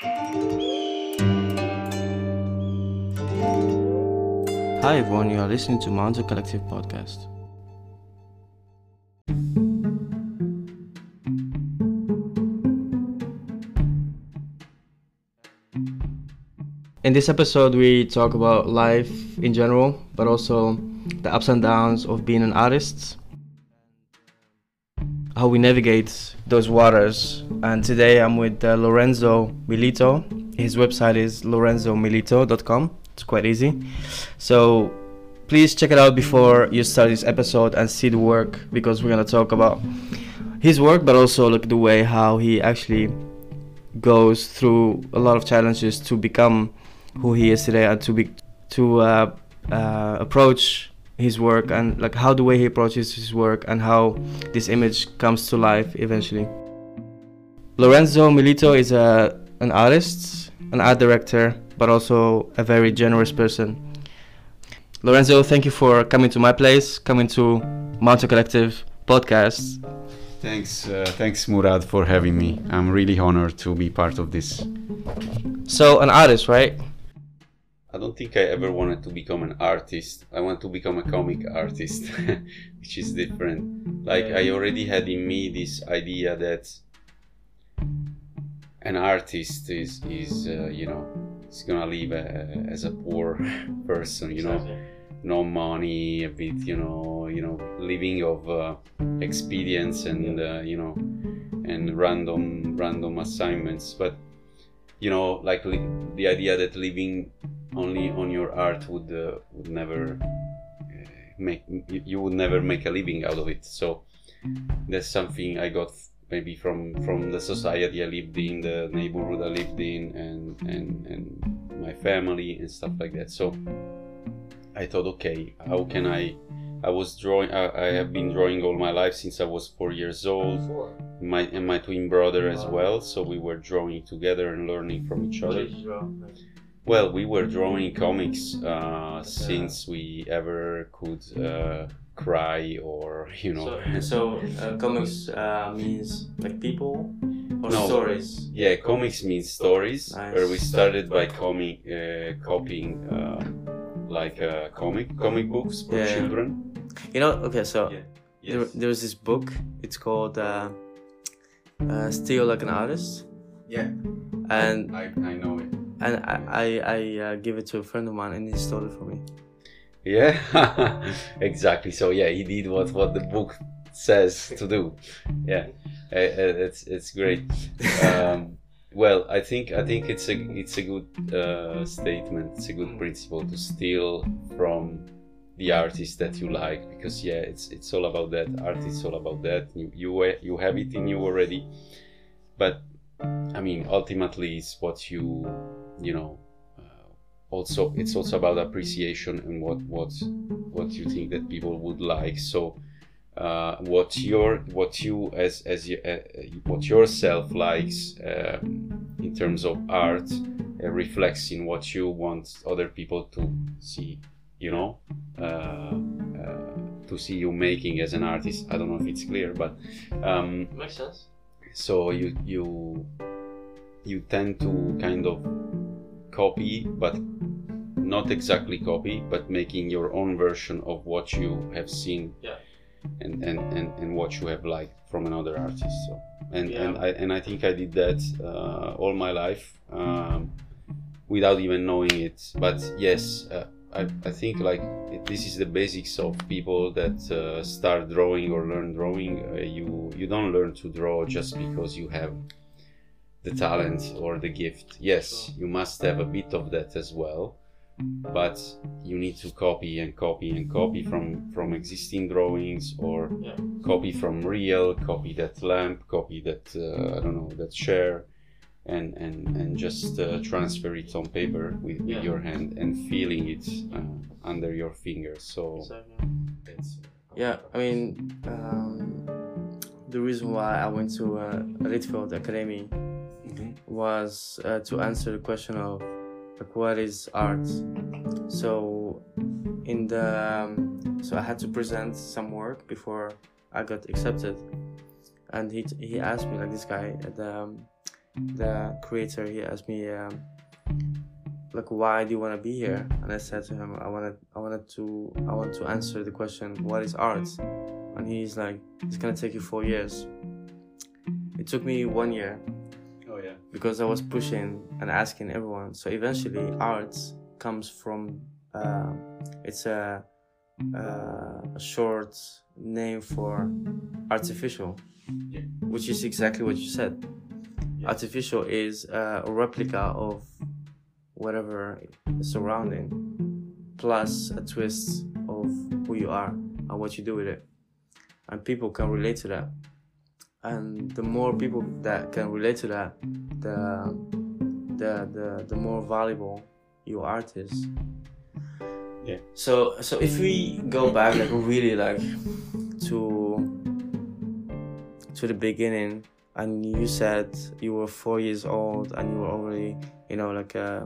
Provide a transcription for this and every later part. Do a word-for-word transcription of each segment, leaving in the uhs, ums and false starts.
Hi everyone, you are listening to Monzo Collective Podcast. In this episode we talk about life in general, but also the ups and downs of being an artist, how we navigate those waters. And today I'm with uh, Lorenzo Milito. His website is lorenzo milito dot com. It's quite easy. So please check it out before you start this episode and see the work, because we're going to talk about his work, but also look at the way how he actually goes through a lot of challenges to become who he is today, and to be to uh, uh, approach his work, and like how the way he approaches his work and how this image comes to life eventually. Lorenzo Milito is a an artist, an art director, but also a very generous person. Lorenzo, thank you for coming to my place, coming to Monzo Collective Podcast. Thanks, uh, thanks Murad for having me. I'm really honored to be part of this. So, an artist, right? I don't think I ever wanted to become an artist. I want to become a comic artist, which is different. Like, I already had in me this idea that an artist is, is uh, you know, is gonna live a, as a poor person, you know, no money, a bit, you know, you know, living of uh, expedience and uh, you know, and random, random assignments. But you know, like li- the idea that living only on your art would uh, would never uh, make you would never make a living out of it. So that's something I got f- maybe from from the society I lived in, the neighborhood I lived in, and and and my family and stuff like that. So I thought, okay, how can I? I was drawing. I, I have been drawing all my life since I was four years old. Four. My and my twin brother as well. So we were drawing together and learning from each other. Well, we were drawing comics uh, since we ever could uh, cry or, you know. So, so uh, comics uh, means like people or no, stories? Yeah, comics means stories. Nice. Where we started by comic, uh, copying uh, like uh, comic comic books for yeah. children. You know, okay, so yeah. yes. there, there was this book, it's called uh, uh, Steal Like an Artist. Yeah, and I, I know it. And I, I, I uh, give it to a friend of mine and he stole it from me. Yeah, exactly. So yeah, he did what, what the book says to do. Yeah, it's it's great. Um, well, I think I think it's a it's a good uh, statement. It's a good principle to steal from the artist that you like, because yeah, it's it's all about that. Art is all about that. You you you have it in you already, but I mean, ultimately, it's what you. You know, uh, also it's also about appreciation and what what what you think that people would like. So, uh, what your what you as as you, uh, what yourself likes uh, in terms of art uh, reflects in what you want other people to see. You know, uh, uh, to see you making as an artist. I don't know if it's clear, but um, makes sense. So you you you tend to kind of copy, but not exactly copy, but making your own version of what you have seen yeah. and, and, and, and what you have liked from another artist. So, and, yeah. and, I, and I think I did that uh, all my life um, without even knowing it. But yes, uh, I, I think like this is the basics of people that uh, start drawing or learn drawing. Uh, you, you don't learn to draw just because you have the talent or the gift. Yes, you must have a bit of that as well, but you need to copy and copy and copy from from existing drawings, or yeah. copy from real, copy that lamp, copy that uh, I don't know, that chair, and and and just uh, transfer it on paper with, with yeah. your hand and feeling it uh, under your fingers. So yeah, I mean um, the reason why I went to uh, Redford Academy was uh, to answer the question of like, what is art? So in the um, so I had to present some work before I got accepted, and he he asked me, like, this guy at the um, the creator, he asked me, um, like, why do you want to be here? And I said to him, I wanted, I wanted to, I want to answer the question, what is art? And he's like, it's gonna take you four years. It took me one year. Oh yeah. Because I was pushing and asking everyone. So eventually, art comes from. Uh, it's a, uh, a short name for artificial, yeah. Which is exactly what you said. Yeah. Artificial is uh, a replica of whatever surrounding, plus a twist of who you are and what you do with it. And people can relate to that. And the more people that can relate to that, the the the, the more valuable your art is. Yeah. So so if we go back like really like to to the beginning, and you said you were four years old and you were already, you know, like uh,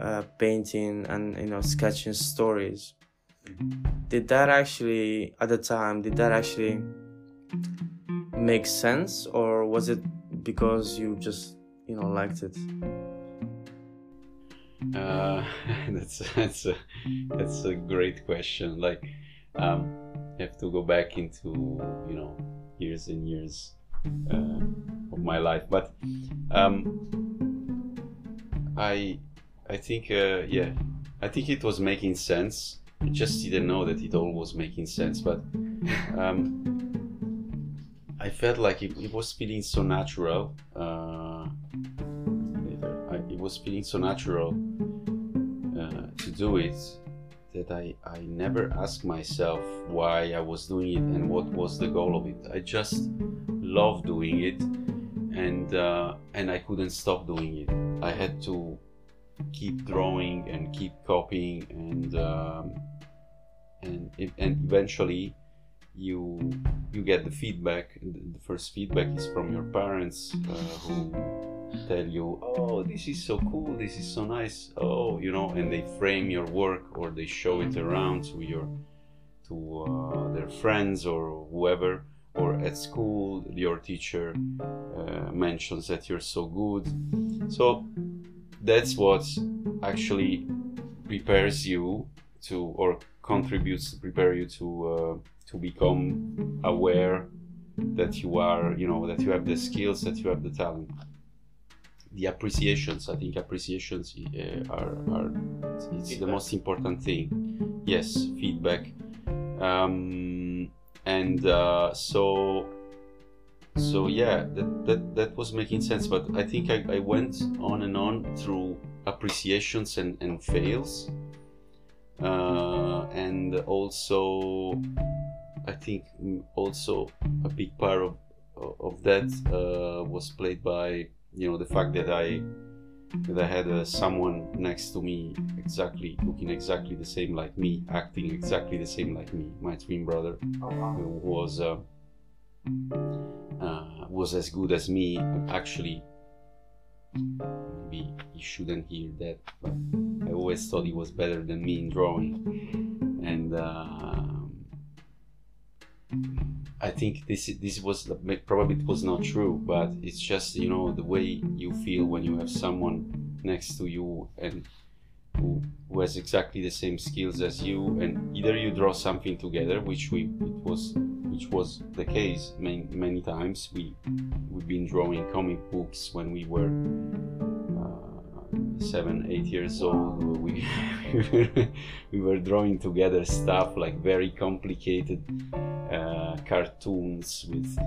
uh, painting and, you know, sketching stories. Did that actually, at the time, did that actually make sense, or was it because you just, you know, liked it? Uh, that's that's a, that's a great question. Like, um, I have to go back into, you know, years and years uh, of my life. But um, I I think uh, yeah, I think it was making sense. I just didn't know that it all was making sense, but um, I felt like it, it was feeling so natural. Uh, it was feeling so natural uh, to do it that I, I never asked myself why I was doing it and what was the goal of it. I just loved doing it, and uh, and I couldn't stop doing it. I had to keep drawing and keep copying, and um, and and eventually you you get the feedback. The first feedback is from your parents uh, who tell you, oh, this is so cool, this is so nice, oh, you know, and they frame your work or they show it around to your to uh, their friends or whoever, or at school your teacher uh, mentions that you're so good. So that's what actually prepares you to, or contributes to prepare you to uh, to become aware that you are, you know, that you have the skills, that you have the talent. The appreciations, I think appreciations uh, are, are, it's feedback. The most important thing. Yes, feedback. Um, and uh, so, So yeah, that, that that was making sense, but I think I, I went on and on through appreciations and, and fails. Uh, and also, I think also a big part of of that uh, was played by, you know, the fact that I that I had uh, someone next to me exactly looking exactly the same like me, acting exactly the same like me, my twin brother, oh, wow. who was. Uh, Uh, was as good as me. Actually, maybe you shouldn't hear that, but I always thought he was better than me in drawing, and uh, I think this this was probably, it was not true, but it's just, you know, the way you feel when you have someone next to you and who, who has exactly the same skills as you, and either you draw something together, which we it was. Which was the case many, many times. We, we've been drawing comic books when we were uh, seven, eight years old. We, we were drawing together stuff like very complicated uh, cartoons with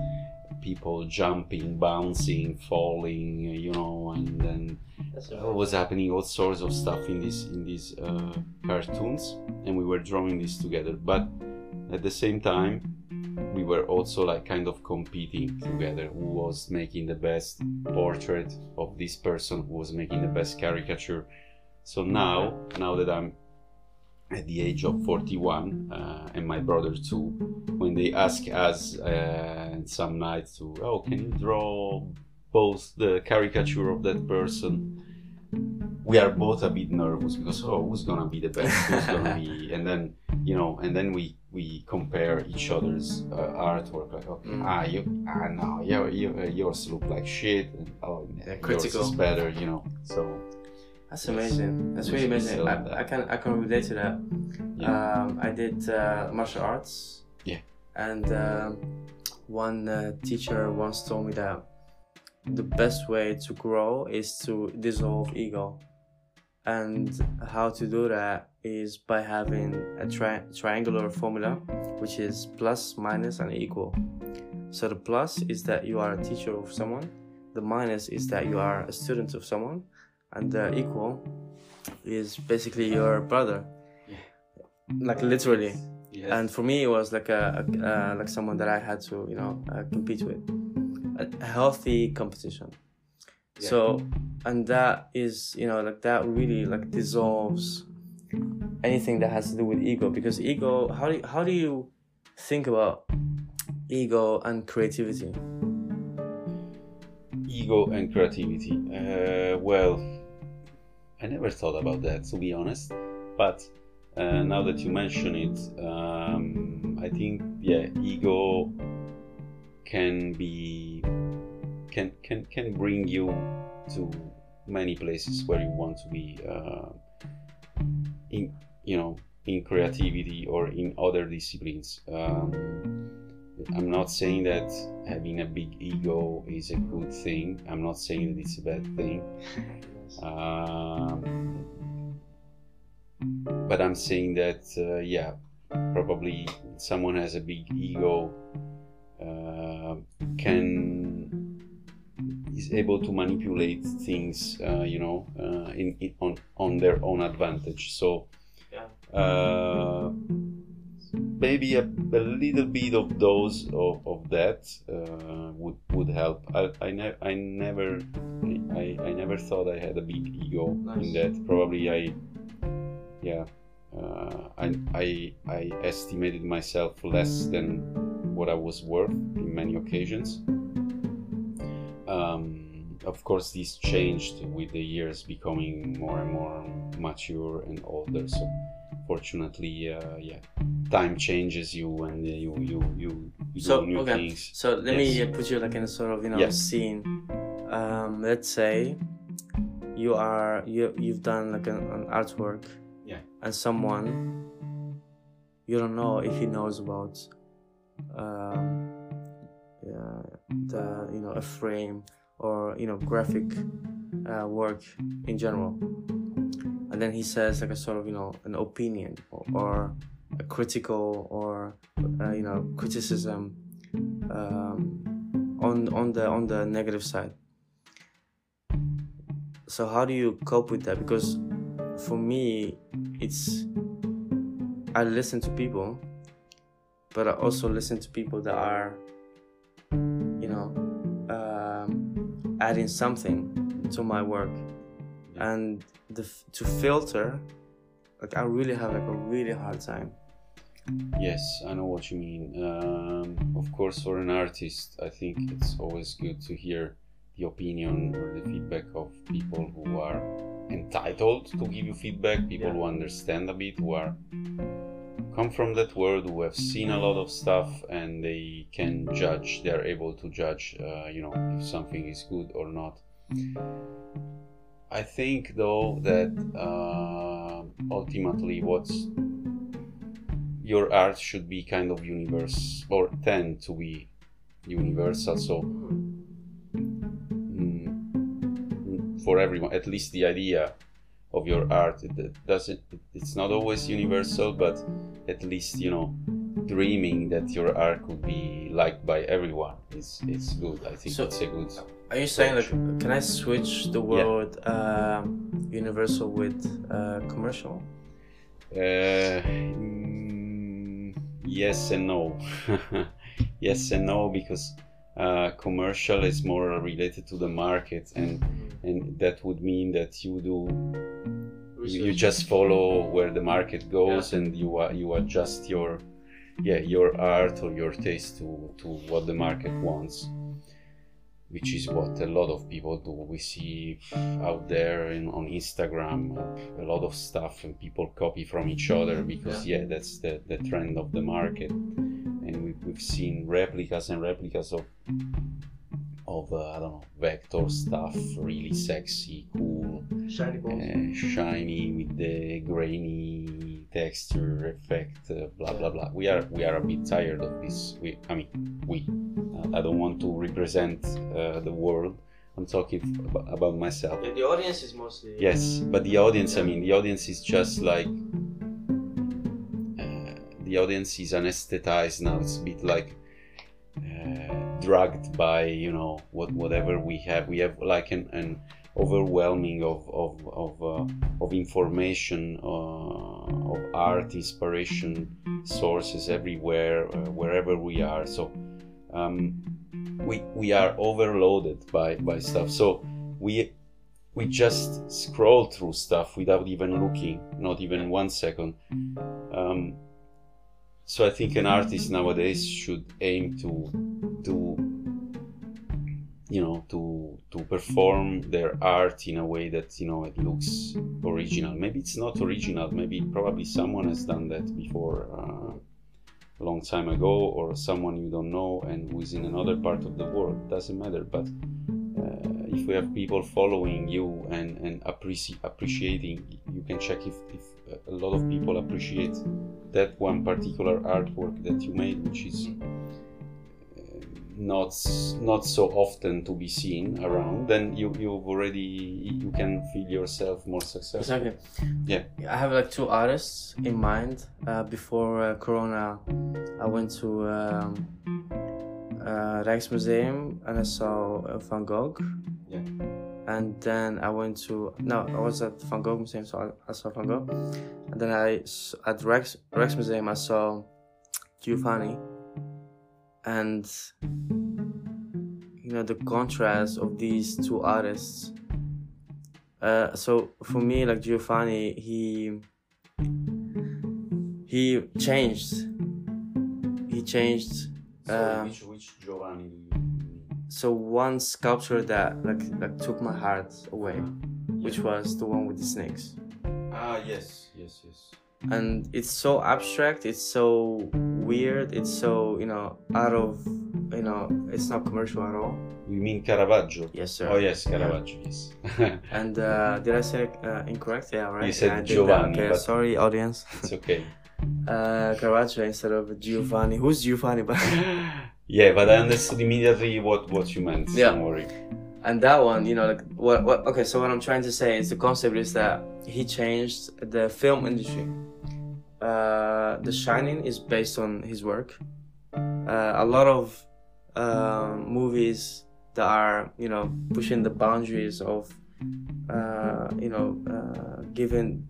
people jumping, bouncing, falling, you know, and then it was happening all sorts of stuff in these in these uh, cartoons, and we were drawing this together. But at the same time, we were also like kind of competing together, who was making the best portrait of this person, who was making the best caricature. So now, now that I'm at the age of forty-one, uh, and my brother too, when they ask us uh, some night to, oh, can you draw both the caricature of that person? We are both a bit nervous because, oh, who's gonna be the best? Who's gonna be? And then, you know, and then we. we compare each other's uh, artwork, like, okay, mm. ah, you, ah, no, your, your, yours look like shit, and oh, yeah, critical. Yours is better, you know. So that's amazing. That's really amazing. I, that. I can I can relate to that. Yeah. Um, I did uh, martial arts. Yeah. And uh, one uh, teacher once told me that the best way to grow is to dissolve ego. And how to do that is by having a tri- triangular formula, which is plus, minus, and equal. So the plus is that you are a teacher of someone, the minus is that you are a student of someone, and the equal is basically your brother, yeah. like literally. Yes. And for me, it was like a, a uh, like someone that I had to, you know, uh, compete with, a healthy competition. Yeah. So, and that is, you know, like that really like dissolves anything that has to do with ego, because ego, how do you, how do you think about ego and creativity? Ego and creativity. Uh, well, I never thought about that, to be honest, but uh, now that you mention it, um, I think, yeah, ego can be... Can, can can bring you to many places where you want to be, uh, in you know, in creativity or in other disciplines. Um, I'm not saying that having a big ego is a good thing. I'm not saying that it's a bad thing. Um, but I'm saying that uh, yeah, probably someone has a big ego uh, can. is able to manipulate things, uh, you know, uh, in, in on on their own advantage. So yeah. uh, maybe a, a little bit of those of, of that uh, would would help. I I, ne- I never I, I never thought I had a big ego. Nice. In that. Probably I yeah uh, I I I estimated myself less than what I was worth in many occasions. Um, of course, this changed with the years, becoming more and more mature and older. So, fortunately, uh, yeah, time changes you, and uh, you you you, you so, do new okay. things. So let yes. me put you like in a sort of you know yes. scene. Um, let's say you are you you've done like an, an artwork, yeah, and someone you don't know if he knows about. Um, Uh, the you know a frame or you know graphic uh, work in general, and then he says like a sort of you know an opinion or, or a critical or uh, you know criticism um, on on the on the negative side. So how do you cope with that? Because for me, it's I listen to people, but I also listen to people that are adding something to my work, and the, to filter, like I really have like a really hard time. Yes, I know what you mean. Um, of course, for an artist, I think it's always good to hear the opinion or the feedback of people who are entitled to give you feedback, people yeah. who understand a bit, who are come from that world, who have seen a lot of stuff, and they can judge, they're able to judge, uh, you know, if something is good or not. I think, though, that uh, ultimately what's your art should be kind of universal, or tend to be universal, so mm, for everyone, at least the idea of your art, it, it doesn't, it, it's not always universal, but at least, you know, dreaming that your art could be liked by everyone is it's good. I think so, it's a good. Are you saying like, can I switch the word yeah. uh, universal with uh, commercial? Uh, mm, yes and no. Yes and no, because uh, commercial is more related to the market, and and that would mean that you do. You just follow where the market goes, yeah. and you uh, you adjust your yeah your art or your taste to, to what the market wants. which is what a lot of people do. We see out there in, on Instagram a lot of stuff and people copy from each other because yeah, that's the, the trend of the market. And we, we've seen replicas and replicas of of uh, I don't know, vector stuff, really sexy, cool, shiny, uh, shiny with the grainy texture effect, uh, blah blah blah. We are we are a bit tired of this. We, I mean, we. Uh, I don't want to represent uh, the world. I'm talking f- about myself. The audience is mostly. Yes, but the audience. I mean, the audience is just like. Uh, the audience is anesthetized now. It's a bit like. Uh, drugged by, you know, what whatever we have. We have like an, an overwhelming of of of, uh, of information, uh, of art, inspiration, sources everywhere, uh, wherever we are. So um, we we are overloaded by, by stuff. So we we just scroll through stuff without even looking, not even one second. Um, So I think an artist nowadays should aim to, to, you know, to to perform their art in a way that, you know, it looks original. Maybe it's not original. Maybe probably someone has done that before uh, a long time ago, or someone you don't know and who is in another part of the world. Doesn't matter. But uh, if we have people following you and and appreci- appreciating, you can check if, if a lot of people appreciate that one particular artwork that you made, which is uh, not not so often to be seen around, then you you've already you can feel yourself more successful. Exactly. Yeah. I have like two artists in mind. Uh, before uh, Corona, I went to um, uh, Rijksmuseum and I saw uh, Van Gogh. Yeah. And then I went to, no, I was at Van Gogh Museum, so I, I saw Van Gogh. And then I, at Rex, Rex Museum, I saw Giovanni. And, you know, the contrast of these two artists. Uh, so for me, like Giovanni, he, he changed. He changed. Uh, so which, which Giovanni do you So one sculpture that like, like took my heart away, yeah. which was the one with the snakes. Ah, yes, yes, yes. And it's so abstract, it's so weird, it's so, you know, out of, you know, it's not commercial at all. You mean Caravaggio? Yes, sir. Oh, yes, Caravaggio, yeah. Yes. And uh, did I say uh, incorrect? Yeah, right. You said yeah, Giovanni. Okay, but sorry, audience. It's okay. uh, Caravaggio instead of Giovanni. Who's Giovanni? Yeah, but I understood immediately what, what you meant, yeah. Don't worry. And that one, you know, like, what, what, okay, so what I'm trying to say is the concept is that he changed the film industry. Uh, The Shining is based on his work. Uh, a lot of uh, movies that are, you know, pushing the boundaries of, uh, you know, uh, giving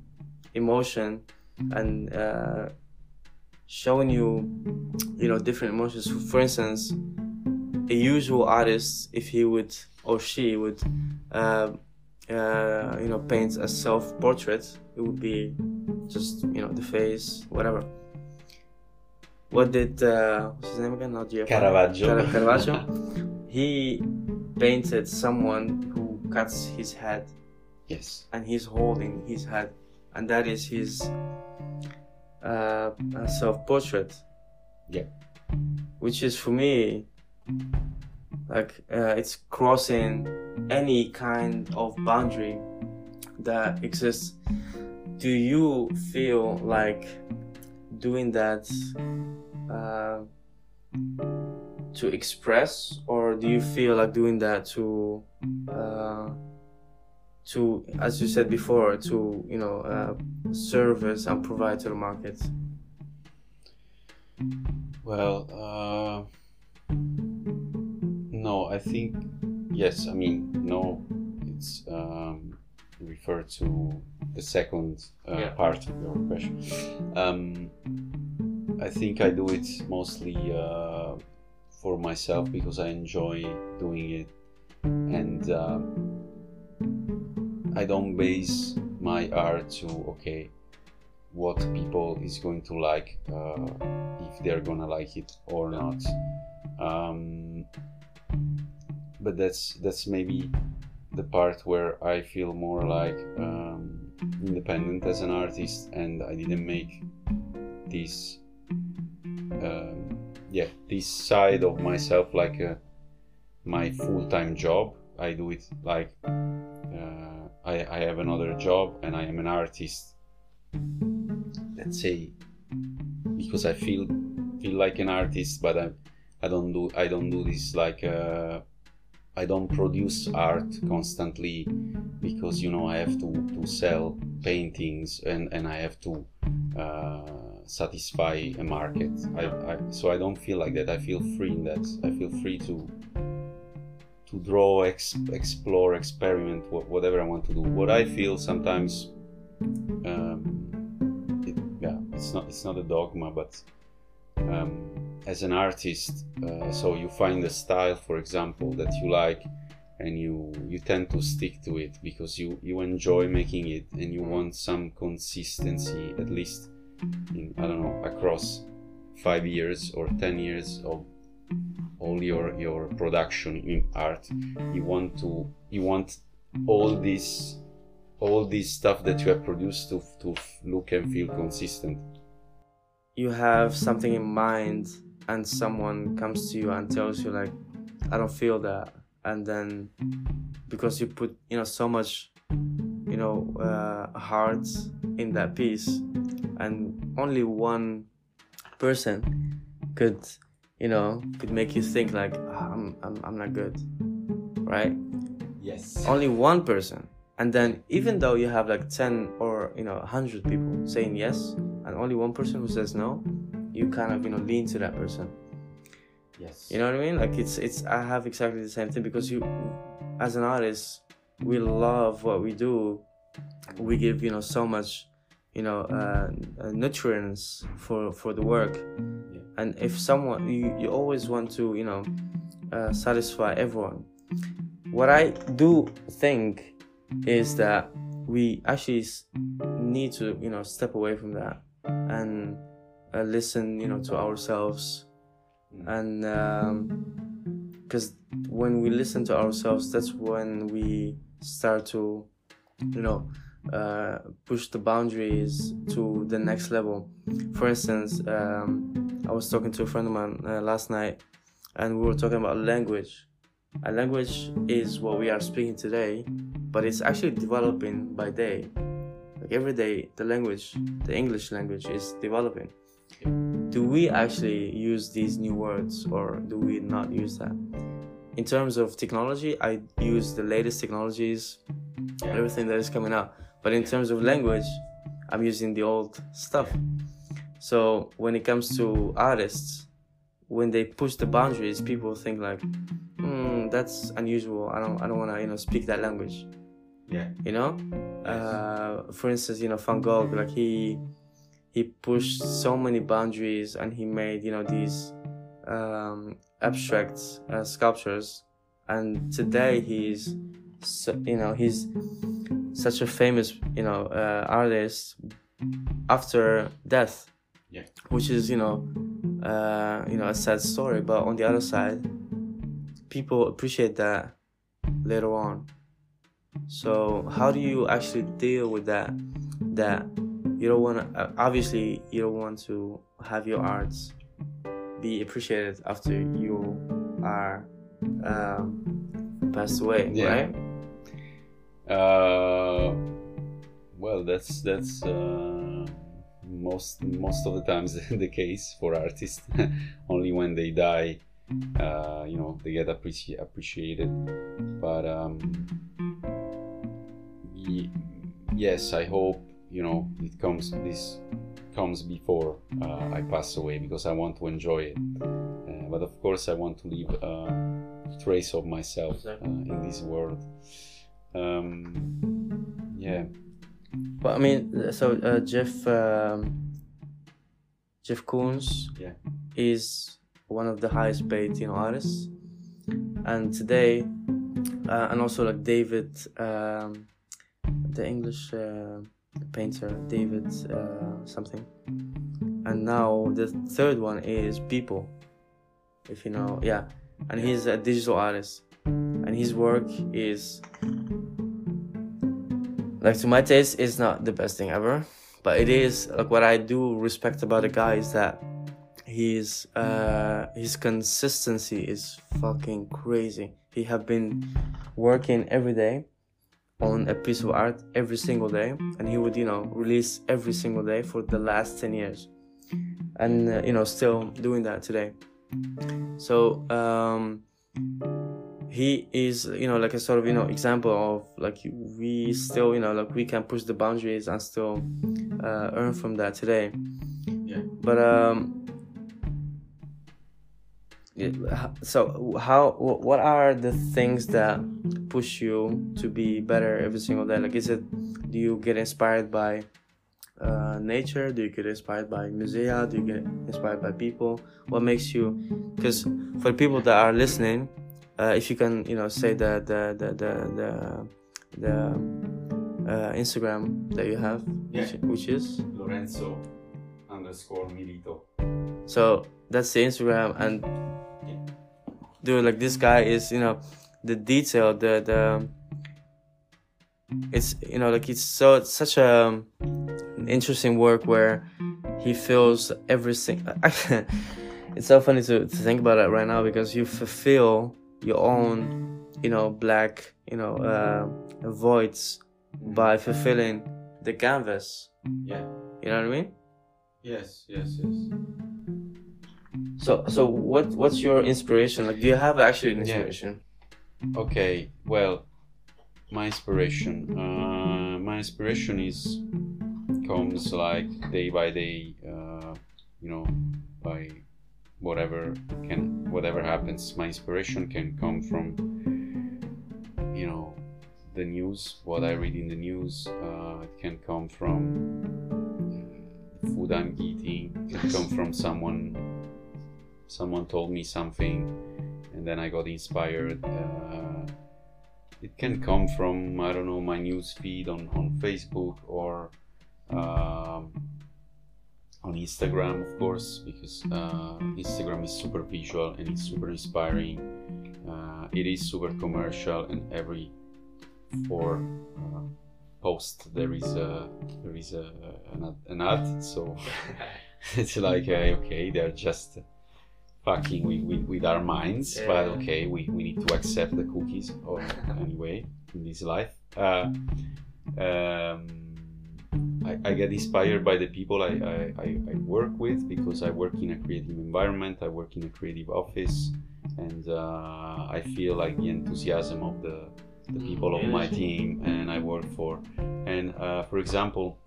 emotion and... Uh, showing you, you know, different emotions. For instance, a usual artist, if he would or she would, uh, uh, you know, paint a self-portrait, it would be just, you know, the face, whatever. What did uh, what's his name again? Not Giovanni. Caravaggio. Car- Caravaggio. He painted someone who cuts his head. Yes. And he's holding his head, and that is his. Uh, a self-portrait, yeah, which is for me like uh, it's crossing any kind of boundary that exists. Do you feel like doing that uh, to express, or do you feel like doing that to uh, to, as you said before, to, you know, uh, service and provide to the market? Well, uh, no, I think, yes, I mean, no, it's um, referred to the second uh, yeah. part of your question. Um, I think I do it mostly uh, for myself because I enjoy doing it, and uh, I don't base my art to, okay, what people is going to like, uh, if they're gonna like it or not. Um, but that's that's maybe the part where I feel more like um, independent as an artist, and I didn't make this um, yeah this side of myself like a, my full-time job. I do it like uh, I, I have another job and I am an artist, let's say, because I feel feel like an artist, but I I don't do I don't do this like uh, I don't produce art constantly, because you know I have to, to sell paintings and, and I have to uh, satisfy a market. I, I, so I don't feel like that. I feel free in that. I feel free to to draw, ex- explore, experiment, wh- whatever I want to do. What I feel sometimes, um, it, yeah, it's not it's not a dogma, but um, as an artist, uh, so you find a style, for example, that you like, and you you tend to stick to it because you, you enjoy making it, and you want some consistency, at least in, I don't know, across five years or ten years of all your your production in art. You want to you want all this all this stuff that you have produced to to look and feel consistent. You have something in mind, and someone comes to you and tells you like, I don't feel that, and then because you put you know so much you know uh, heart in that piece, and only one person could you know could make you think like, ah, I'm, I'm I'm not good, right? Yes. Only one person, and then even though you have like ten or you know one hundred people saying yes, and only one person who says no, you kind of you know lean to that person. Yes. You know what I mean? Like it's it's I have exactly the same thing, because you, as an artist, we love what we do. We give you know so much, you know, uh, nutrients for for the work. Yeah. And if someone you, you always want to you know uh, satisfy everyone. What I do think is that we actually need to you know step away from that and. Uh, listen you know to ourselves, and because um, when we listen to ourselves, that's when we start to you know uh, push the boundaries to the next level. For instance, um, I was talking to a friend of mine uh, last night, and we were talking about language. A language is what we are speaking today, but it's actually developing by day. Like every day the language, the English language, is developing. Do we actually use these new words, or do we not use that? In terms of technology, I use the latest technologies, yeah. Everything that is coming out. But in terms of language, I'm using the old stuff. So when it comes to artists, when they push the boundaries, people think like, mm, that's unusual. I don't, I don't want to, you know, speak that language. Yeah. You know, yes. uh, for instance, you know, Van Gogh, like he. He pushed so many boundaries, and he made, you know, these um, abstract uh, sculptures. And today he's, so, you know, he's such a famous, you know, uh, artist after death, yeah. Which is, you know, uh, you know, a sad story. But on the other side, people appreciate that later on. So how do you actually deal with that? That You don't want to, obviously, you don't want to have your arts be appreciated after you are um, passed away, yeah. Right? Uh, well, that's that's uh, most most of the times the case for artists. Only when they die, uh, you know, they get appreci- appreciated. But um, y- yes, I hope. You know, it comes. This comes before uh, I pass away, because I want to enjoy it. Uh, but of course, I want to leave a trace of myself uh, in this world. Um, yeah. But I mean, so uh, Jeff um, Jeff Koons, yeah. Is one of the highest paid, you know, artists. And today, uh, and also like David, um, the English. Uh, painter David uh, something, and now the third one is People, if you know, yeah, and he's a digital artist, and his work is, like, to my taste, it's not the best thing ever, but it is, like, what I do respect about the guy is that his uh his consistency is fucking crazy. He have been working every day on a piece of art every single day, and he would, you know, release every single day for the last ten years, and uh, you know, still doing that today. So um he is, you know, like a sort of, you know, example of, like, we still, you know, like, we can push the boundaries and still uh, earn from that today. Yeah. But um so how what are the things that push you to be better every single day? Like, is it, do you get inspired by uh nature? Do you get inspired by musea? Do you get inspired by people? What makes you, because for people that are listening, uh if you can, you know, say the the the the the, the uh Instagram that you have, yeah. which, which is Lorenzo underscore Milito. So that's the Instagram, and dude, like, this guy is, you know, the detail, the the it's, you know, like, it's so, it's such a an interesting work where he feels everything. It's so funny to, to think about it right now, because you fulfill your own, you know, black, you know, uh, voids by fulfilling the canvas. Yeah. You know what I mean? Yes, yes, yes. So, so what, what's your inspiration? Like, do you have actually an inspiration? Yeah. Okay, well, my inspiration, uh, my inspiration is, comes like day by day, uh, you know, by whatever can, whatever happens. My inspiration can come from, you know, the news, what I read in the news. Uh, it can come from food I'm eating. It can come from someone. Someone told me something, and then I got inspired. Uh, it can come from, I don't know, my news feed on, on Facebook or um, on Instagram, of course, because uh, Instagram is super visual and it's super inspiring. Uh, it is super commercial, and every four uh, post there is a there is a an, an ad. So it's like uh, okay, they're just fucking with, with, with our minds, yeah. But okay, we, we need to accept the cookies or anyway in this life. Uh, um, I, I get inspired by the people I, I, I work with, because I work in a creative environment, I work in a creative office, and uh, I feel like the enthusiasm of the, the people of my team and I work for. And uh, for example,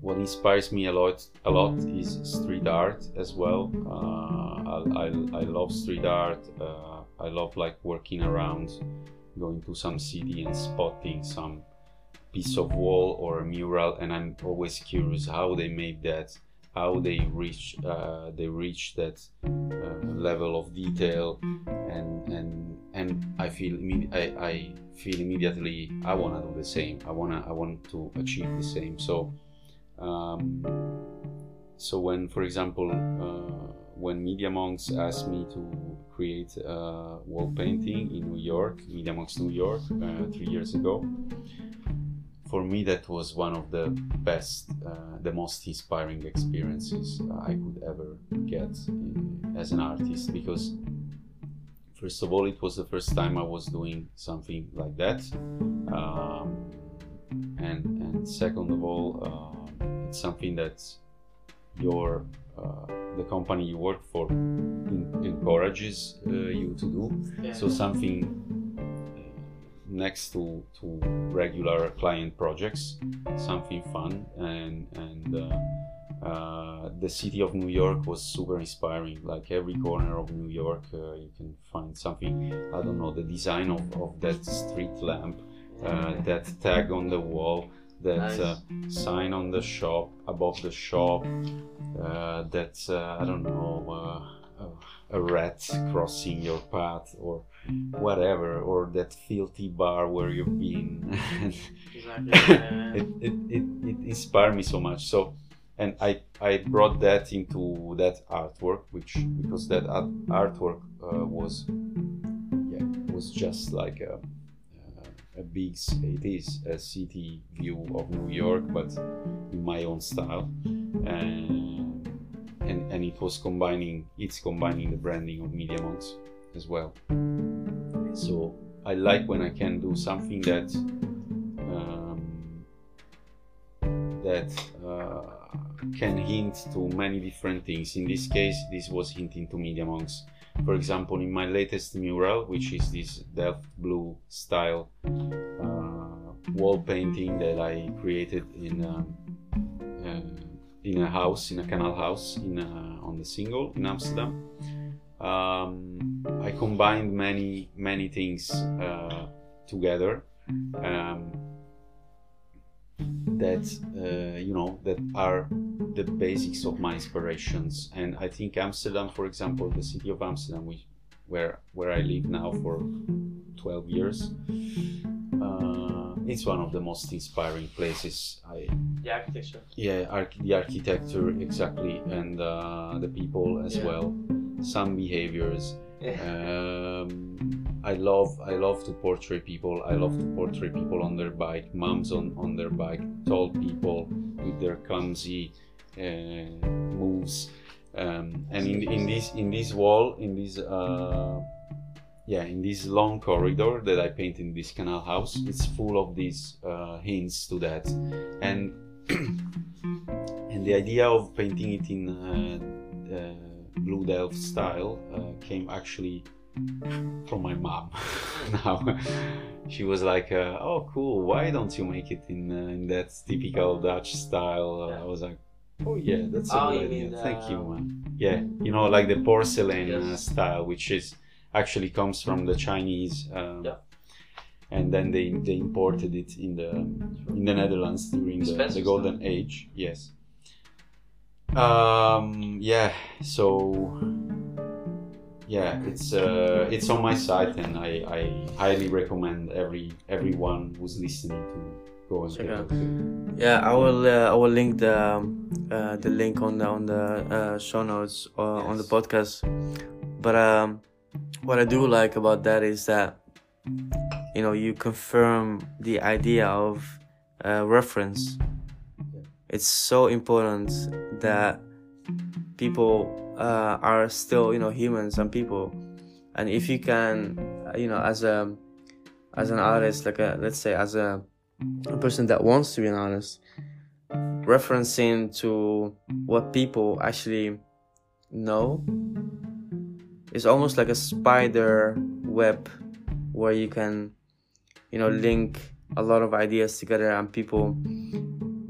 what inspires me a lot, a lot is street art as well. Uh, I, I, I love street art. Uh, I love like working around, going to some city and spotting some piece of wall or a mural, and I'm always curious how they made that, how they reach, uh, they reach that uh, level of detail, and and and I feel imme- I, I feel immediately I wanna do the same. I wanna I want to achieve the same. So. Um, so when, for example, uh, when Media Monks asked me to create a wall painting in New York, Media Monks New York, uh, three years ago, for me that was one of the best, uh, the most inspiring experiences I could ever get in, as an artist, because first of all, it was the first time I was doing something like that, um, and, and second of all, uh, it's something that your uh, the company you work for in- encourages uh, you to do. Yeah. So something uh, next to to regular client projects, something fun, and and uh, uh, the city of New York was super inspiring. Like every corner of New York, uh, you can find something. I don't know, the design of, of that street lamp, uh, that tag on the wall. That nice. uh, sign on the shop, above the shop, uh, that, uh, I don't know, uh, a rat crossing your path or whatever, or that filthy bar where you've been. Exactly. it, it, it, it inspired me so much. So, and I, I brought that into that artwork, which, because that art, artwork uh, was was just like a, a big eighties a city view of New York, but in my own style. And, and and it was combining, it's combining the branding of Media Monks as well. So I like when I can do something that um, that uh, can hint to many different things. In this case, this was hinting to Media Monks. For example, in my latest mural, which is this Delft blue style uh, wall painting that I created in a, uh, in a house, in a canal house in a, on the Singel in Amsterdam, um, I combined many many things uh, together um, that uh, you know that are the basics of my inspirations. And I think Amsterdam, for example, the city of Amsterdam, which, where where I live now for twelve years, uh, it's one of the most inspiring places. I, the architecture. Yeah, arch, the architecture, exactly, and uh, the people as yeah. well. Some behaviors. Yeah. Um, I love I love to portray people. I love to portray people on their bike, moms on, on their bike, tall people with their clumsy Uh, moves, um, and in in this in this wall in this uh, yeah in this long corridor that I paint in this canal house, it's full of these uh, hints to that, and and the idea of painting it in uh, uh, Blue Delft style uh, came actually from my mom. Now she was like, uh, "Oh, cool! Why don't you make it in uh, in that typical Dutch style?" Uh, I was like, oh yeah, that's a oh, good idea. The... Thank you, man. Yeah, you know, like the porcelain yes. uh, style, which is actually comes from the Chinese, um, yeah. and then they they imported it in the in the Netherlands during the, the Golden Age. Yes. Um. Yeah. So. Yeah, it's uh, it's on my site, and I, I highly recommend every everyone who's listening to go and check it out. Yeah, I will. Uh, I will link the uh, the link on the on the uh, show notes or yes. on the podcast. But um, what I do like about that is that you know you confirm the idea of uh, reference. Yeah. It's so important that people uh, are still you know humans and people, and if you can you know as a as an artist, like a, let's say as a a person that wants to be an artist, referencing to what people actually know is almost like a spider web where you can, you know, link a lot of ideas together and people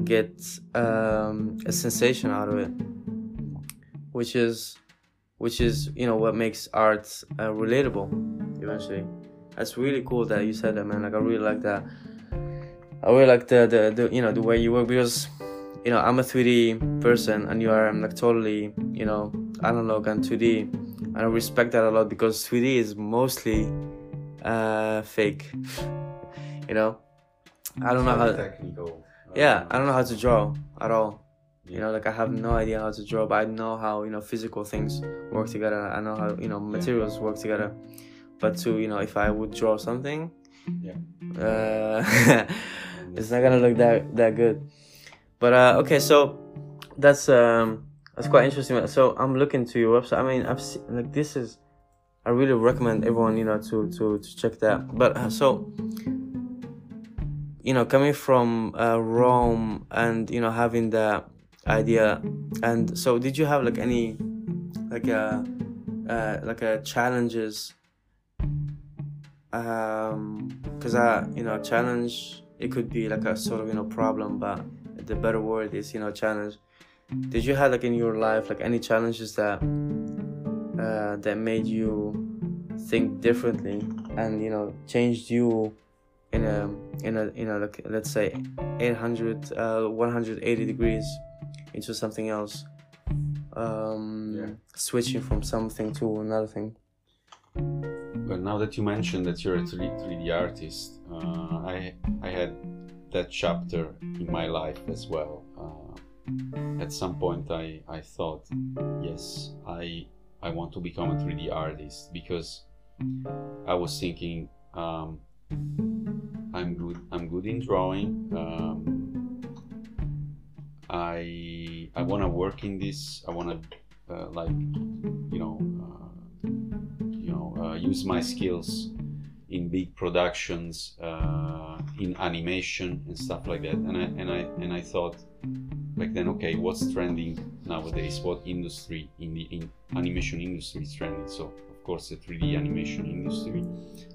get um, a sensation out of it, which is, which is, you know, what makes art uh, relatable eventually. That's really cool that you said that, man. Like, I really like that. I really like the, the, the you know the way you work, because you know I'm a three D person and you are like totally you know analog and two D, and I respect that a lot because three D is mostly uh, fake. you know, I don't know how technical. Yeah, I don't know how to draw at all. You know, like I have no idea how to draw, but I know how you know physical things work together. I know how you know materials work together. But to you know, if I would draw something, yeah. Uh, it's not gonna look that that good, but uh okay, so that's um that's quite interesting. So I'm looking to your website. I mean, I've seen, like this is, I really recommend everyone you know to to to check that. But uh, so you know, coming from uh, Rome and you know having that idea, and so did you have like any like a uh, like a challenges? Um, because I, you know, challenge, it could be like a sort of, you know, problem, but the better word is, you know, challenge. Did you have like in your life, like any challenges that, uh, that made you think differently and, you know, changed you in a, in a, you know, like, let's say eight hundred, uh, one hundred eighty degrees into something else, um, yeah. switching from something to another thing? Well, now that you mentioned that you're a three D artist, uh, I I had that chapter in my life as well. Uh, at some point, I, I thought, yes, I I want to become a three D artist, because I was thinking, um, I'm good. I'm good in drawing. Um, I I want to work in this. I want to uh, like you know uh, you know uh, use my skills in big productions, uh, in animation and stuff like that. And I and I and I thought back then, okay, what's trending nowadays? What industry in the in animation industry is trending? So of course the three D animation industry,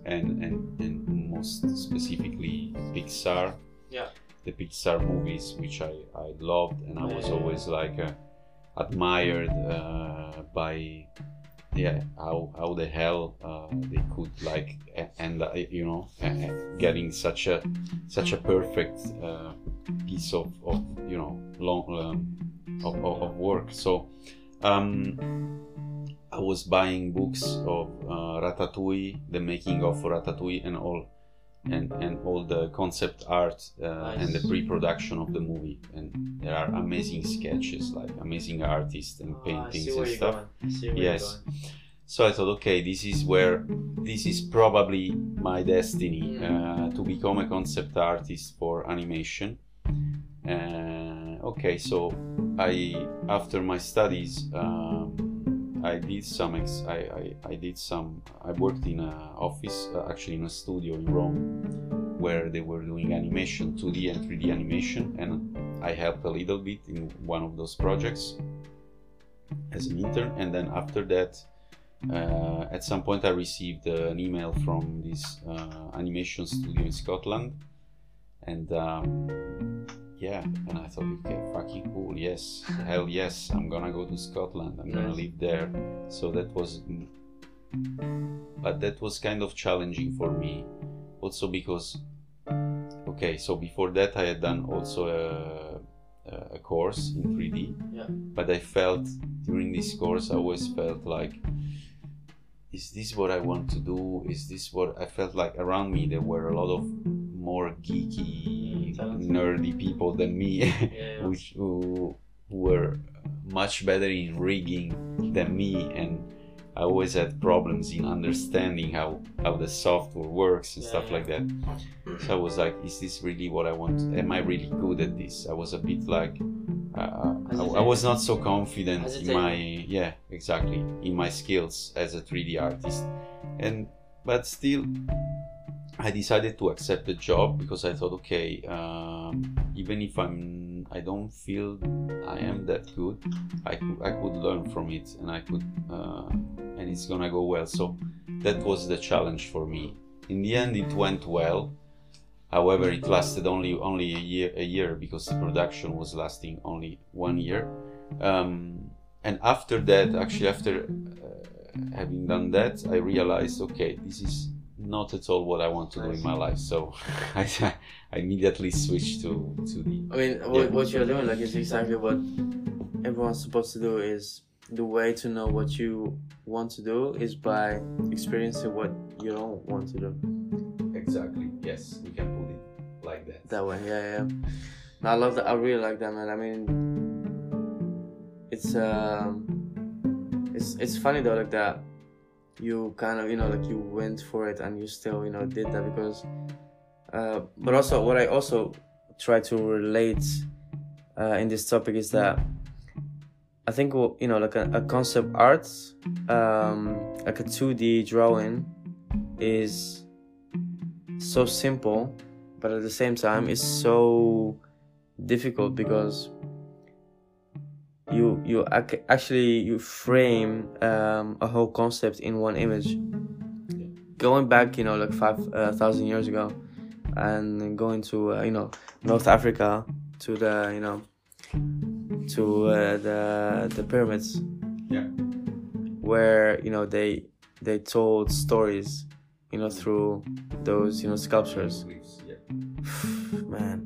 and and and most specifically Pixar. Yeah. The Pixar movies, which I I loved, and I was always like uh, admired uh, by. Yeah, how how the hell uh, they could like and uh, you know uh, getting such a such a perfect uh, piece of, of you know long um, of, of, of work. So um, I was buying books of uh, Ratatouille, the making of Ratatouille, and all and and all the concept art uh, nice. And the pre-production of the movie. And there are amazing sketches, like amazing artists and paintings oh, and stuff. Yes. So I thought, okay, this is where this is probably my destiny, uh, to become a concept artist for animation. Uh, okay, so I after my studies, um, I did some. Ex- I, I I did some. I worked in an office, uh, actually in a studio in Rome, where they were doing animation, two D and three D animation, and I helped a little bit in one of those projects as an intern. And then after that, uh, at some point I received uh, an email from this uh, animation studio in Scotland, and um, yeah, and I thought, okay, fucking cool, yes, hell yes, I'm gonna go to Scotland, I'm gonna live there. So that was, but that was kind of challenging for me, also because, okay, so before that I had done also a a course in three D, yeah. But I felt during this course I always felt like, is this what I want to do? Is this what I felt like? Around me there were a lot of more geeky, nerdy people than me, yeah. which who, who were much better in rigging than me, and I always had problems in understanding how, how the software works and yeah, stuff yeah. like that. So I was like, is this really what I want? Am I really good at this? I was a bit like, uh, I, I was not so confident in my, yeah, exactly, in my skills as a three D artist. And, but still, I decided to accept the job because I thought, okay, um, even if I'm, I don't feel I am that good, I could, I could learn from it, and I could, uh, and it's gonna go well. So that was the challenge for me. In the end, it went well. However, it lasted only only a year, a year because the production was lasting only one year. Um, and after that, actually, after uh, having done that, I realized, okay, this is not at all what I want to do in my life, so I, I immediately switched to, to the... I mean, what, yeah. what you're doing, like, is exactly what everyone's supposed to do. Is the way to know what you want to do is by experiencing what you don't want to do. Exactly, yes, you can put it like that. That way, yeah, yeah. No, I love that, I really like that, man. I mean, it's, um, it's, it's funny though, like that. You kind of, you know, like you went for it and you still, you know, did that because, uh, but also what I also try to relate uh, in this topic is that I think, you know, like a, a concept art, um, like a two D drawing is so simple, but at the same time it's so difficult because You you ac- actually you frame um, a whole concept in one image. Yeah. Going back, you know, like five uh, thousand years ago, and going to uh, you know North Africa to the you know to uh, the the pyramids, yeah, where you know they they told stories, you know, through those you know sculptures. Yeah. Man,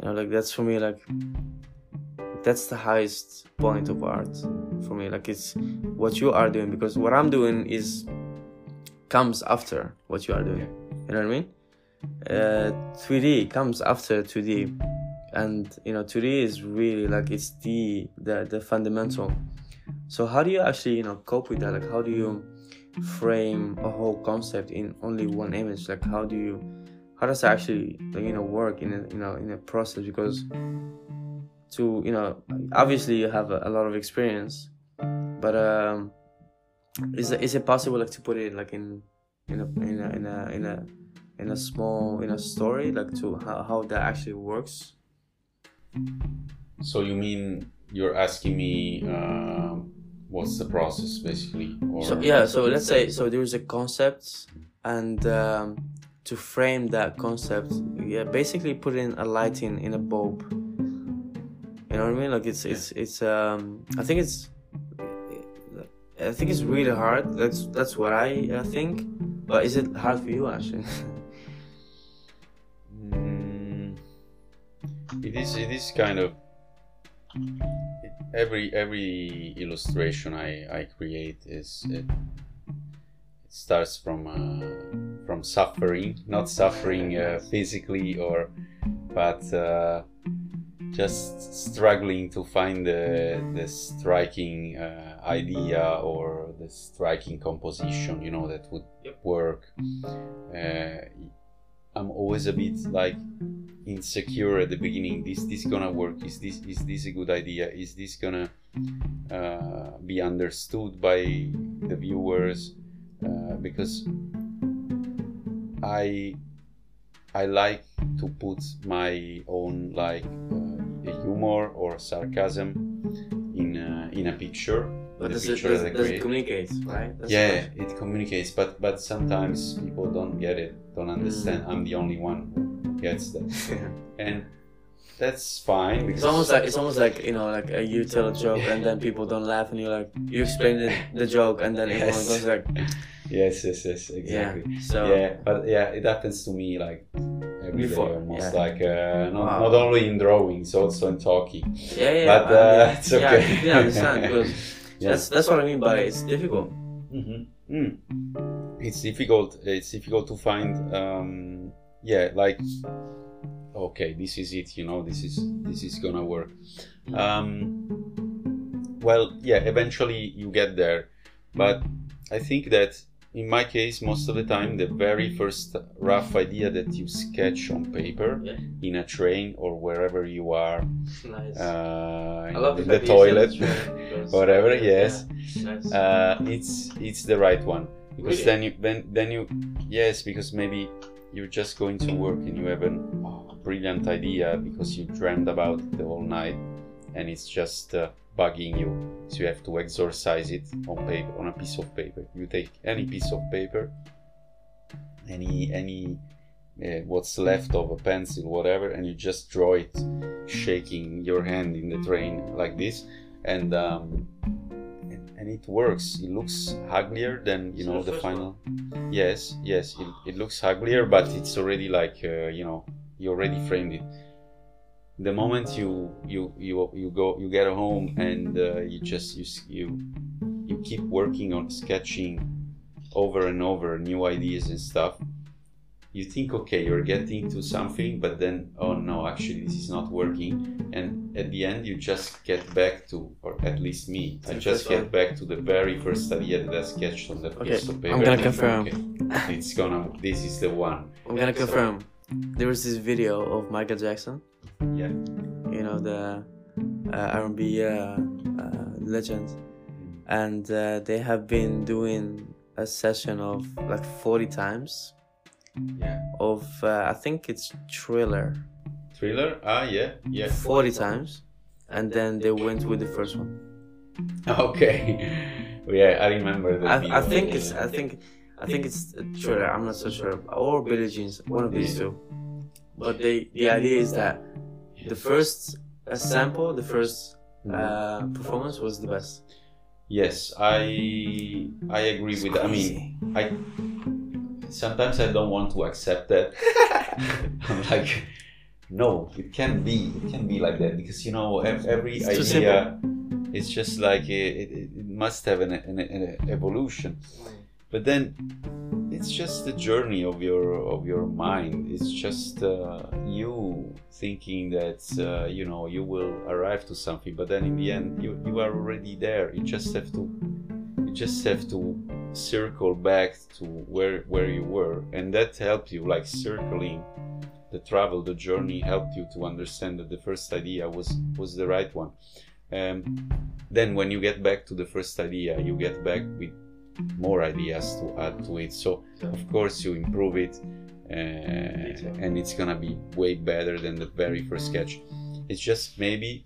you know, like that's for me like. That's the highest point of art for me. Like it's what you are doing, because what I'm doing is comes after what you are doing. You know what I mean? Uh, three D comes after two D, and you know two D is really like it's the the, the fundamental. So how do you actually you know cope with that? Like how do you frame a whole concept in only one image? Like, how do you, how does that actually, like, you know, work in a, you know, in a process? Because to, you know, obviously you have a, a lot of experience, but um, is is it possible, like, to put it like in in a in a in a in a, in a small in a story, like, to how, how that actually works? So you mean you're asking me uh, what's the process basically? Or so, yeah, so let's say, so there is a concept, and um, to frame that concept, yeah, basically put in a lighting in a bulb. You know what I mean? Like, it's it's it's. Um, I think it's. I think it's really hard. That's that's what I uh, think. But is it hard for you, actually? mm, it is. It is kind of. Every every illustration I, I create is it, it starts from uh, from suffering, not suffering uh, physically or, but uh, just struggling to find the the striking uh, idea or the striking composition, you know, that would work. Uh, I'm always a bit like insecure at the beginning. Is this gonna work? Is this is this a good idea? Is this gonna uh, be understood by the viewers? Uh, because I I like to put my own, like, uh, humor or sarcasm in a, in a picture. But does it, does, does it communicate, right? That's yeah, much. It communicates, but but sometimes people don't get it, don't understand. Mm. I'm the only one who gets that, and that's fine. Because it's almost like it's almost like you know, like a, you tell a joke and then people don't laugh, and you're like, you explain the, the joke, and then everyone yes. goes like, yes, yes, yes, exactly. Yeah, so yeah, but yeah, it happens to me like every Before, day almost, yeah. like uh, not wow. not only in drawings, also in talking. Yeah, yeah, but uh, I mean, it's okay. Yeah, I understand because. Yeah. That's that's what I mean by it's difficult. Mm-hmm. Mm. It's difficult. It's difficult to find. Um, yeah, like okay, this is it. You know, this is this is gonna work. Um, well, yeah. Eventually, you get there, but I think that in my case, most of the time, the very first rough idea that you sketch on paper, yeah. in a train or wherever you are, nice. uh, I love in the toilet, the whatever, yes, yeah. nice. uh, it's it's the right one because really? then you then then you yes because maybe you're just going to work and you have a oh, brilliant idea because you dreamed about it the whole night and it's just. Uh, bugging you, so you have to exorcise it on paper, on a piece of paper. You take any piece of paper, any any uh, what's left of a pencil, whatever, and you just draw it, shaking your hand in the train like this, and um, and, and it works. It looks uglier than you know the final. Yes, yes, it, it looks uglier, but it's already like uh, you know you already framed it. The moment you you you you go you get home and uh, you just you you you keep working on sketching over and over new ideas and stuff, you think okay you're getting to something, but then oh no, actually this is not working, and at the end you just get back to, or at least me, I just get back to the very first idea that I sketched on the piece of paper. I'm gonna confirm. Okay, it's gonna this is the one. I'm gonna confirm. There was this video of Michael Jackson. Yeah. You know, the uh, R and B uh, uh, legend. And uh, they have been doing a session of like forty times. Yeah. Of, uh, I think it's Thriller. Thriller? Ah, yeah. Yeah. forty times. And then they went with the first one. Okay. Yeah, I remember that. I, I think it's, I think, I think it's Thriller. I'm not so sure. Or Billie Jean's. One of these two. But they, the idea is that the first uh, sample, the first uh, performance was the best. Yes, I I agree with that. I mean, I sometimes I don't want to accept that. I'm like, no, it can't be. It can't be like that because you know every it's idea, it's just like it, it, it must have an, an, an evolution. But then it's just the journey of your of your mind. It's just uh, you thinking that uh, you know you will arrive to something, but then in the end you, you are already there. You just have to you just have to circle back to where where you were, and that helped you, like circling the travel, the journey helped you to understand that the first idea was was the right one. Um, then when you get back to the first idea, you get back with more ideas to add to it, so of course you improve it, uh, and it's gonna be way better than the very first sketch. It's just maybe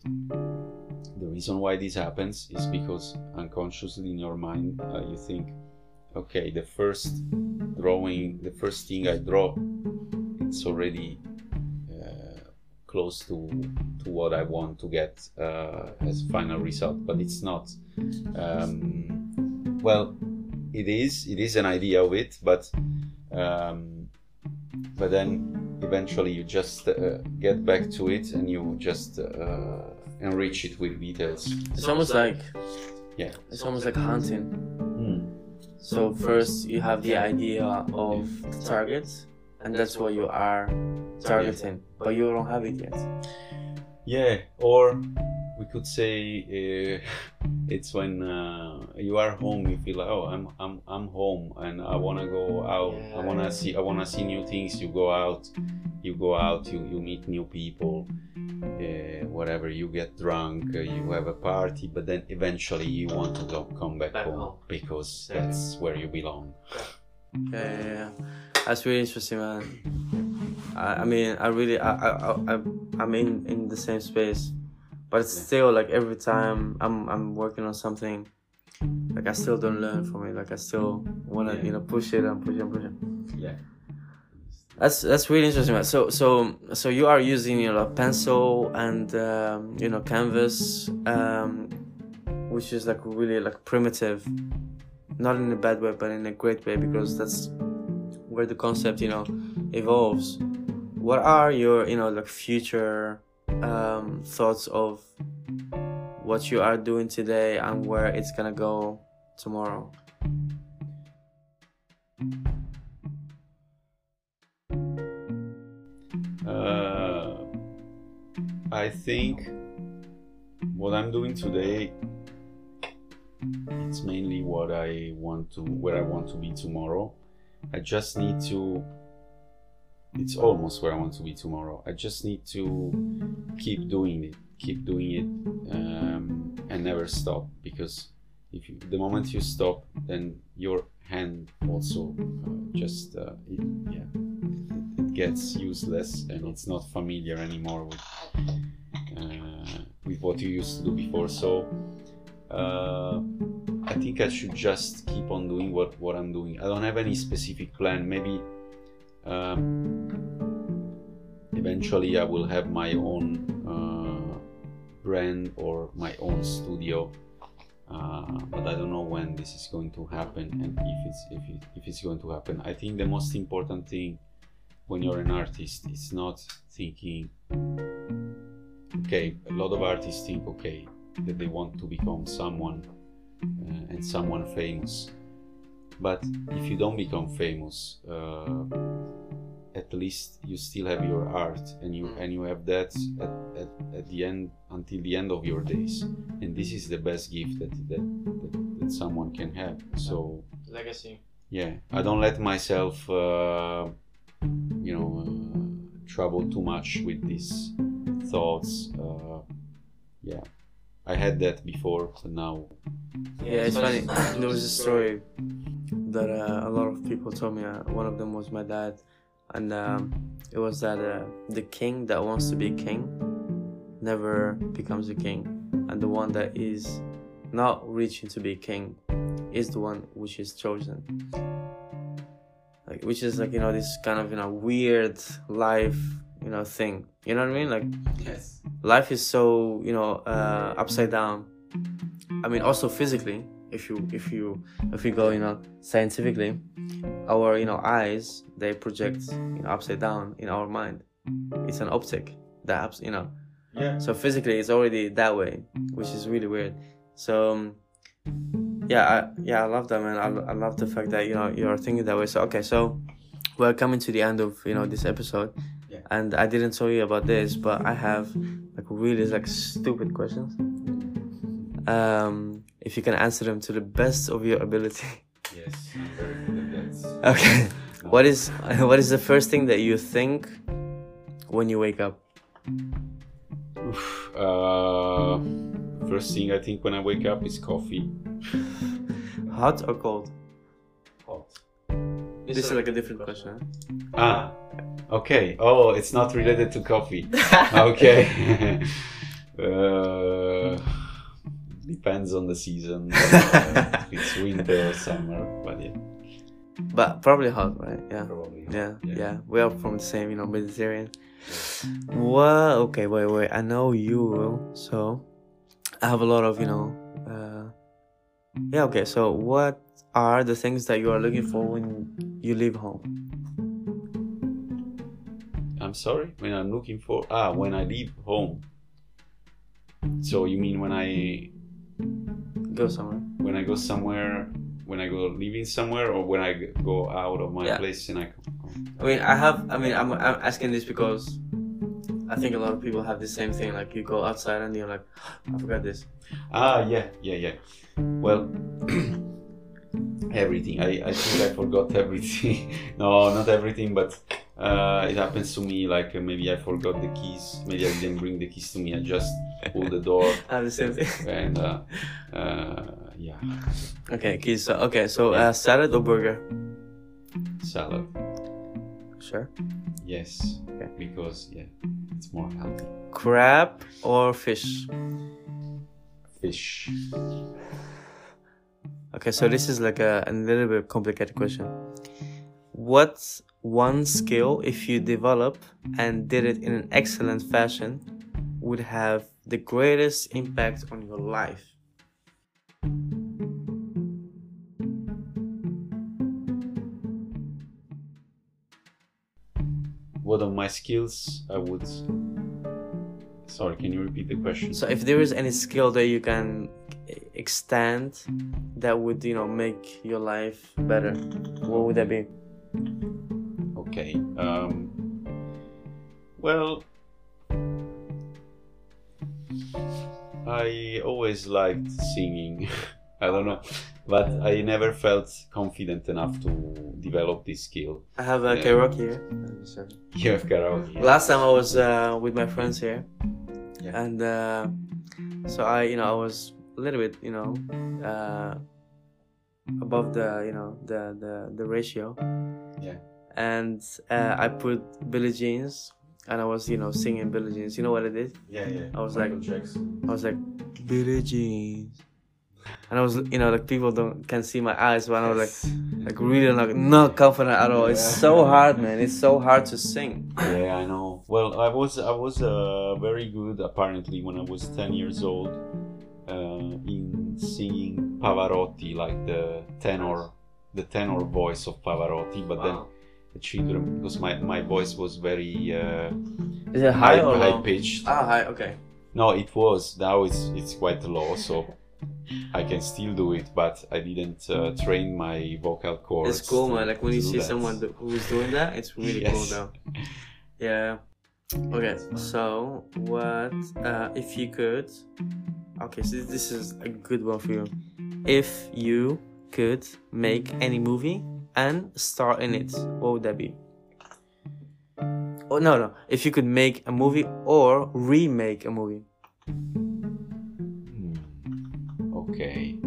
the reason why this happens is because unconsciously in your mind uh, you think, okay, the first drawing, the first thing I draw, it's already uh, close to to what I want to get uh, as final result, but it's not. Um, well, it is. It is an idea of it, but um, but then eventually you just uh, get back to it and you just uh, enrich it with details. It's almost like yeah. It's almost like hunting. Mm. So first you have the idea of the targets. And that's what you are targeting, yeah. But you don't have it yet. Yeah, or we could say uh, it's when uh, you are home, you feel like, oh, I'm I'm I'm home, and I wanna go out. Yeah. I wanna see I wanna see new things. You go out, you go out, you you meet new people, uh, whatever. You get drunk, uh, you have a party, but then eventually you want to go, come back, back home, home because yeah. that's where you belong. Yeah, yeah, yeah. That's really interesting, man. I, I mean, I really, I, I, I, I'm in, in the same space, but it's still like every time I'm, I'm working on something, like I still don't learn from it. Like I still wanna, yeah. you know, push it and push it and push it. Yeah. That's that's really interesting, man. So so so you are using, you know, like pencil and um, you know, canvas, um, which is like really like primitive. Not in a bad way, but in a great way, because that's where the concept, you know, evolves. What are your, you know, like future um, thoughts of what you are doing today and where it's gonna go tomorrow? Uh, I think what I'm doing today, it's mainly what I want to, where I want to be tomorrow. I just need to, it's almost where I want to be tomorrow. I just need to keep doing it, keep doing it, um, and never stop, because if you, the moment you stop, then your hand also uh, just, uh, it, yeah, it, it gets useless and it's not familiar anymore with, uh, with what you used to do before. So, uh, I think I should just keep on doing what, what I'm doing. I don't have any specific plan. Maybe um, eventually I will have my own uh, brand or my own studio, uh, but I don't know when this is going to happen and if it's if it, if it's going to happen. I think the most important thing when you're an artist is not thinking. Okay, a lot of artists think okay that they want to become someone. Uh, and someone famous, but if you don't become famous, uh, at least you still have your art, and you and you have that at, at, at the end, until the end of your days, and this is the best gift that that, that, that someone can have. So legacy. Yeah, I don't let myself, uh, you know, uh, trouble too much with these thoughts. Uh, yeah. I had that before, but now... Yeah, it's funny. There was a story that uh, a lot of people told me. Uh, one of them was my dad. And um, it was that uh, the king that wants to be king never becomes a king. And the one that is not reaching to be king is the one which is chosen. Like, which is like, you know, this kind of, you know, weird life, you know, thing. You know what I mean? Like, yes. Life is so, you know, uh, upside down. I mean, also physically, if you if you if you go, you know, scientifically, our, you know, eyes, they project, you know, upside down in our mind. It's an optic that ups, you know. Yeah. So physically, it's already that way, which is really weird. So um, yeah, I, yeah, I love that, man. I, I love the fact that, you know, you're thinking that way. So okay, so we're coming to the end of, you know, this episode. Yeah. And I didn't tell you about this, but I have like really like stupid questions. Um, if you can answer them to the best of your ability. Yes, I'm very good at that. Okay. What is what is the first thing that you think when you wake up? Oof, uh, first thing I think when I wake up is coffee. Hot or cold? Hot. This is like a different question. question. Huh? Ah, okay. Oh, it's not related to coffee. Okay. uh, depends on the season. Uh, it's winter or summer, but yeah. But probably hot, right? Yeah. Probably hot. Yeah, yeah, yeah. We are from the same, you know, Mediterranean. Well, okay, wait, wait. I know you will, so I have a lot of, you know. Uh, yeah, okay. So, what are the things that you are looking for when you leave home? I'm sorry. When I'm looking for ah, when I leave home. So you mean when I go somewhere? When I go somewhere. When I go living somewhere, or when I go out of my yeah. place and I come. I mean, I have. I mean, I'm. I'm asking this because I think a lot of people have the same thing. Like you go outside and you're like, I forgot this. Ah, yeah, yeah, yeah. Well, everything. I, I think I forgot everything. No, not everything, but uh, it happens to me. Like uh, maybe I forgot the keys. Maybe I didn't bring the keys to me. I just pulled the door. I have the same thing. And. Uh, uh, Yeah. Okay, keys. So, okay, so uh, salad or burger? Salad. Sure. Yes. Okay. Because yeah, it's more healthy. Crab or fish? Fish. Okay, so this is like a, a little bit complicated question. What's one skill if you develop and did it in an excellent fashion would have the greatest impact on your life? What are my skills? I would. Sorry, can you repeat the question? So, if there is any skill that you can extend that would, you know, make your life better, what would that be? Okay. Um, well, I always liked singing. I don't know, but I never felt confident enough to develop this skill. I have a um, karaoke here. You have karaoke. Yeah. Last time I was uh, with my friends here, yeah. and uh, so I, you know, I was a little bit, you know, uh, above the, you know, the the, the ratio. Yeah. And uh, I put Billie Jean's. And I was, you know, singing Billie Jean's. You know what I did? Yeah, yeah. I was Michael like, Jackson. I was like, Billie Jean's. And I was, you know, like people don't can see my eyes, but I was like, like really like not confident at all. Yeah. It's so hard, man. It's so hard to sing. Yeah, I know. Well, I was, I was uh, very good apparently when I was ten years old uh, in singing Pavarotti, like the tenor, the tenor voice of Pavarotti, but wow. then. The children, because my, my voice was very uh, Is it high, high or high low? pitched. Ah, high. Okay. No, it was. Now it's it's quite low, so I can still do it, but I didn't uh, train my vocal cords. It's cool, to, man. Like when you see that. someone do, who's doing that, it's really yes. cool now. Yeah. Okay. So what uh, if you could? Okay, so this is a good one for you. If you could make any movie and star in it, what would that be? Oh no, no. If you could make a movie or remake a movie. Hmm. Okay.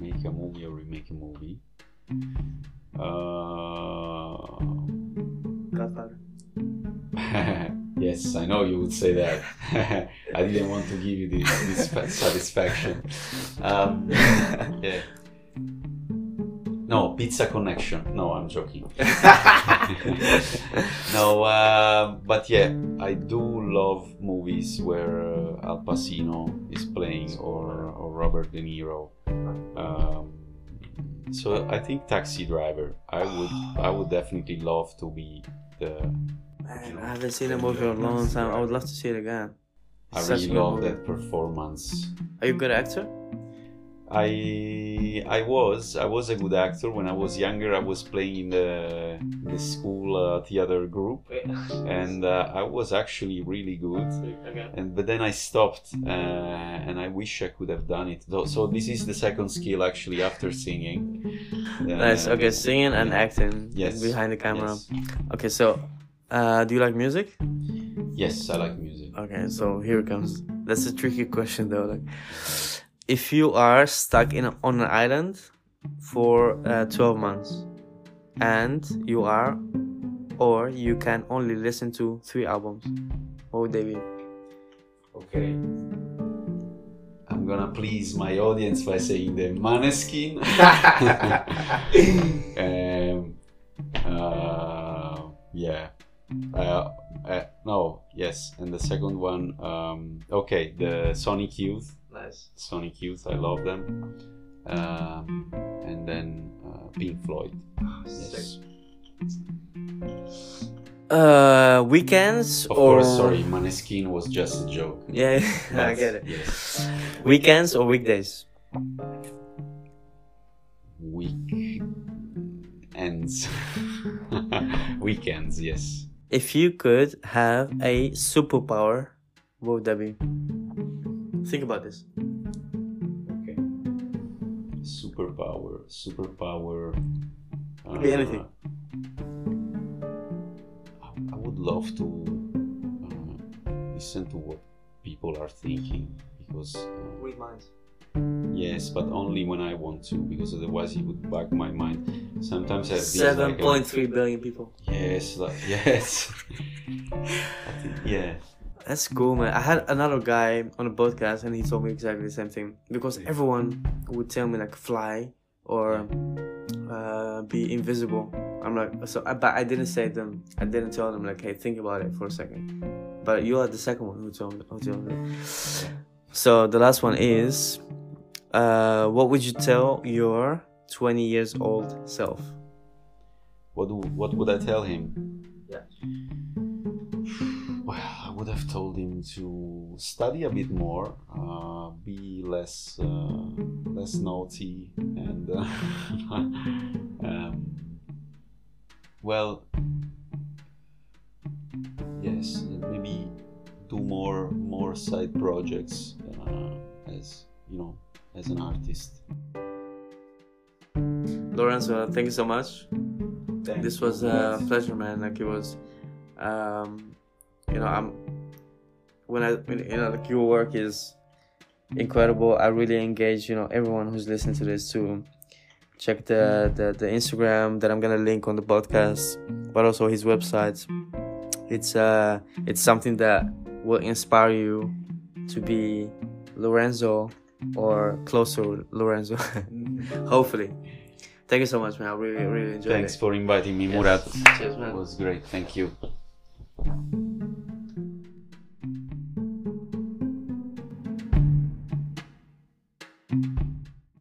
Make a movie or remake a movie. Uh... Godfather. Yes, I know you would say that. I didn't want to give you this, this satisfaction. Um, yeah. No, Pizza Connection. No, I'm joking. No, uh, but yeah, I do love movies where uh, Al Pacino is playing or, or Robert De Niro. Um, so I think Taxi Driver. I would, I would definitely love to be the. Man, you know, I haven't seen a movie for a long time. I would love to see it again. It's I really love movie. that performance. Are you a good actor? I I was I was a good actor when I was younger. I was playing in the, the school uh, theater group, and uh, I was actually really good. Okay. And but then I stopped, uh, and I wish I could have done it. So this is the second skill actually after singing. Uh, nice. Okay, singing and yeah. acting. Yes. Behind the camera. Yes. Okay. So, uh, do you like music? Yes, I like music. Okay. So here it comes. That's a tricky question though. Like, if you are stuck in a, on an island for uh, twelve months and you are, or you can only listen to three albums, what would they be? Okay. I'm gonna please my audience by saying the Maneskin. um, uh, yeah. Uh, uh, no, yes. And the second one, um, okay, the Sonic Youth. Nice. Sonic Youth, I love them. Um, and then uh, Pink Floyd. Oh, yes. Uh, weekends of or... course, sorry, Maneskin was just a joke. Yeah, yeah I get it. Yes. Weekends or weekdays? Weekends. Weekends, yes. If you could have a superpower, what would that be? Think about this. Okay. Superpower. Superpower. Uh, Could be anything. I, I would love to uh, listen to what people are thinking, because. Uh, Read minds. Yes, but only when I want to, because otherwise it would bug my mind. Sometimes I think. Seven point like three billion people. Yes. Like, yes. I think, yeah. That's cool, man. I had another guy on a podcast and he told me exactly the same thing, because everyone would tell me like fly or uh, be invisible. I'm like, so, but I didn't say them. I didn't tell them like, hey, think about it for a second. But you are the second one who told me. Who told me. So the last one is, uh, what would you tell your twenty years old self? What do, what would I tell him? Yeah. Well, I would have told him to study a bit more, uh, be less uh, less naughty, and uh, um, well, yes, maybe do more more side projects uh, as you know, as an artist. Lorenzo, thank you so much. Thank this was you. a pleasure, man. Like it was. Um, You know, I'm when I when, you know, like your work is incredible. I really engage, you know, everyone who's listening to this to check the, the, the Instagram that I'm gonna link on the podcast, but also his website. It's uh, it's something that will inspire you to be Lorenzo or closer Lorenzo, hopefully. Thank you so much, man. I really really enjoyed Thanks it. Thanks for inviting me, Murat. Yes. Cheers, man. It was great. Thank you.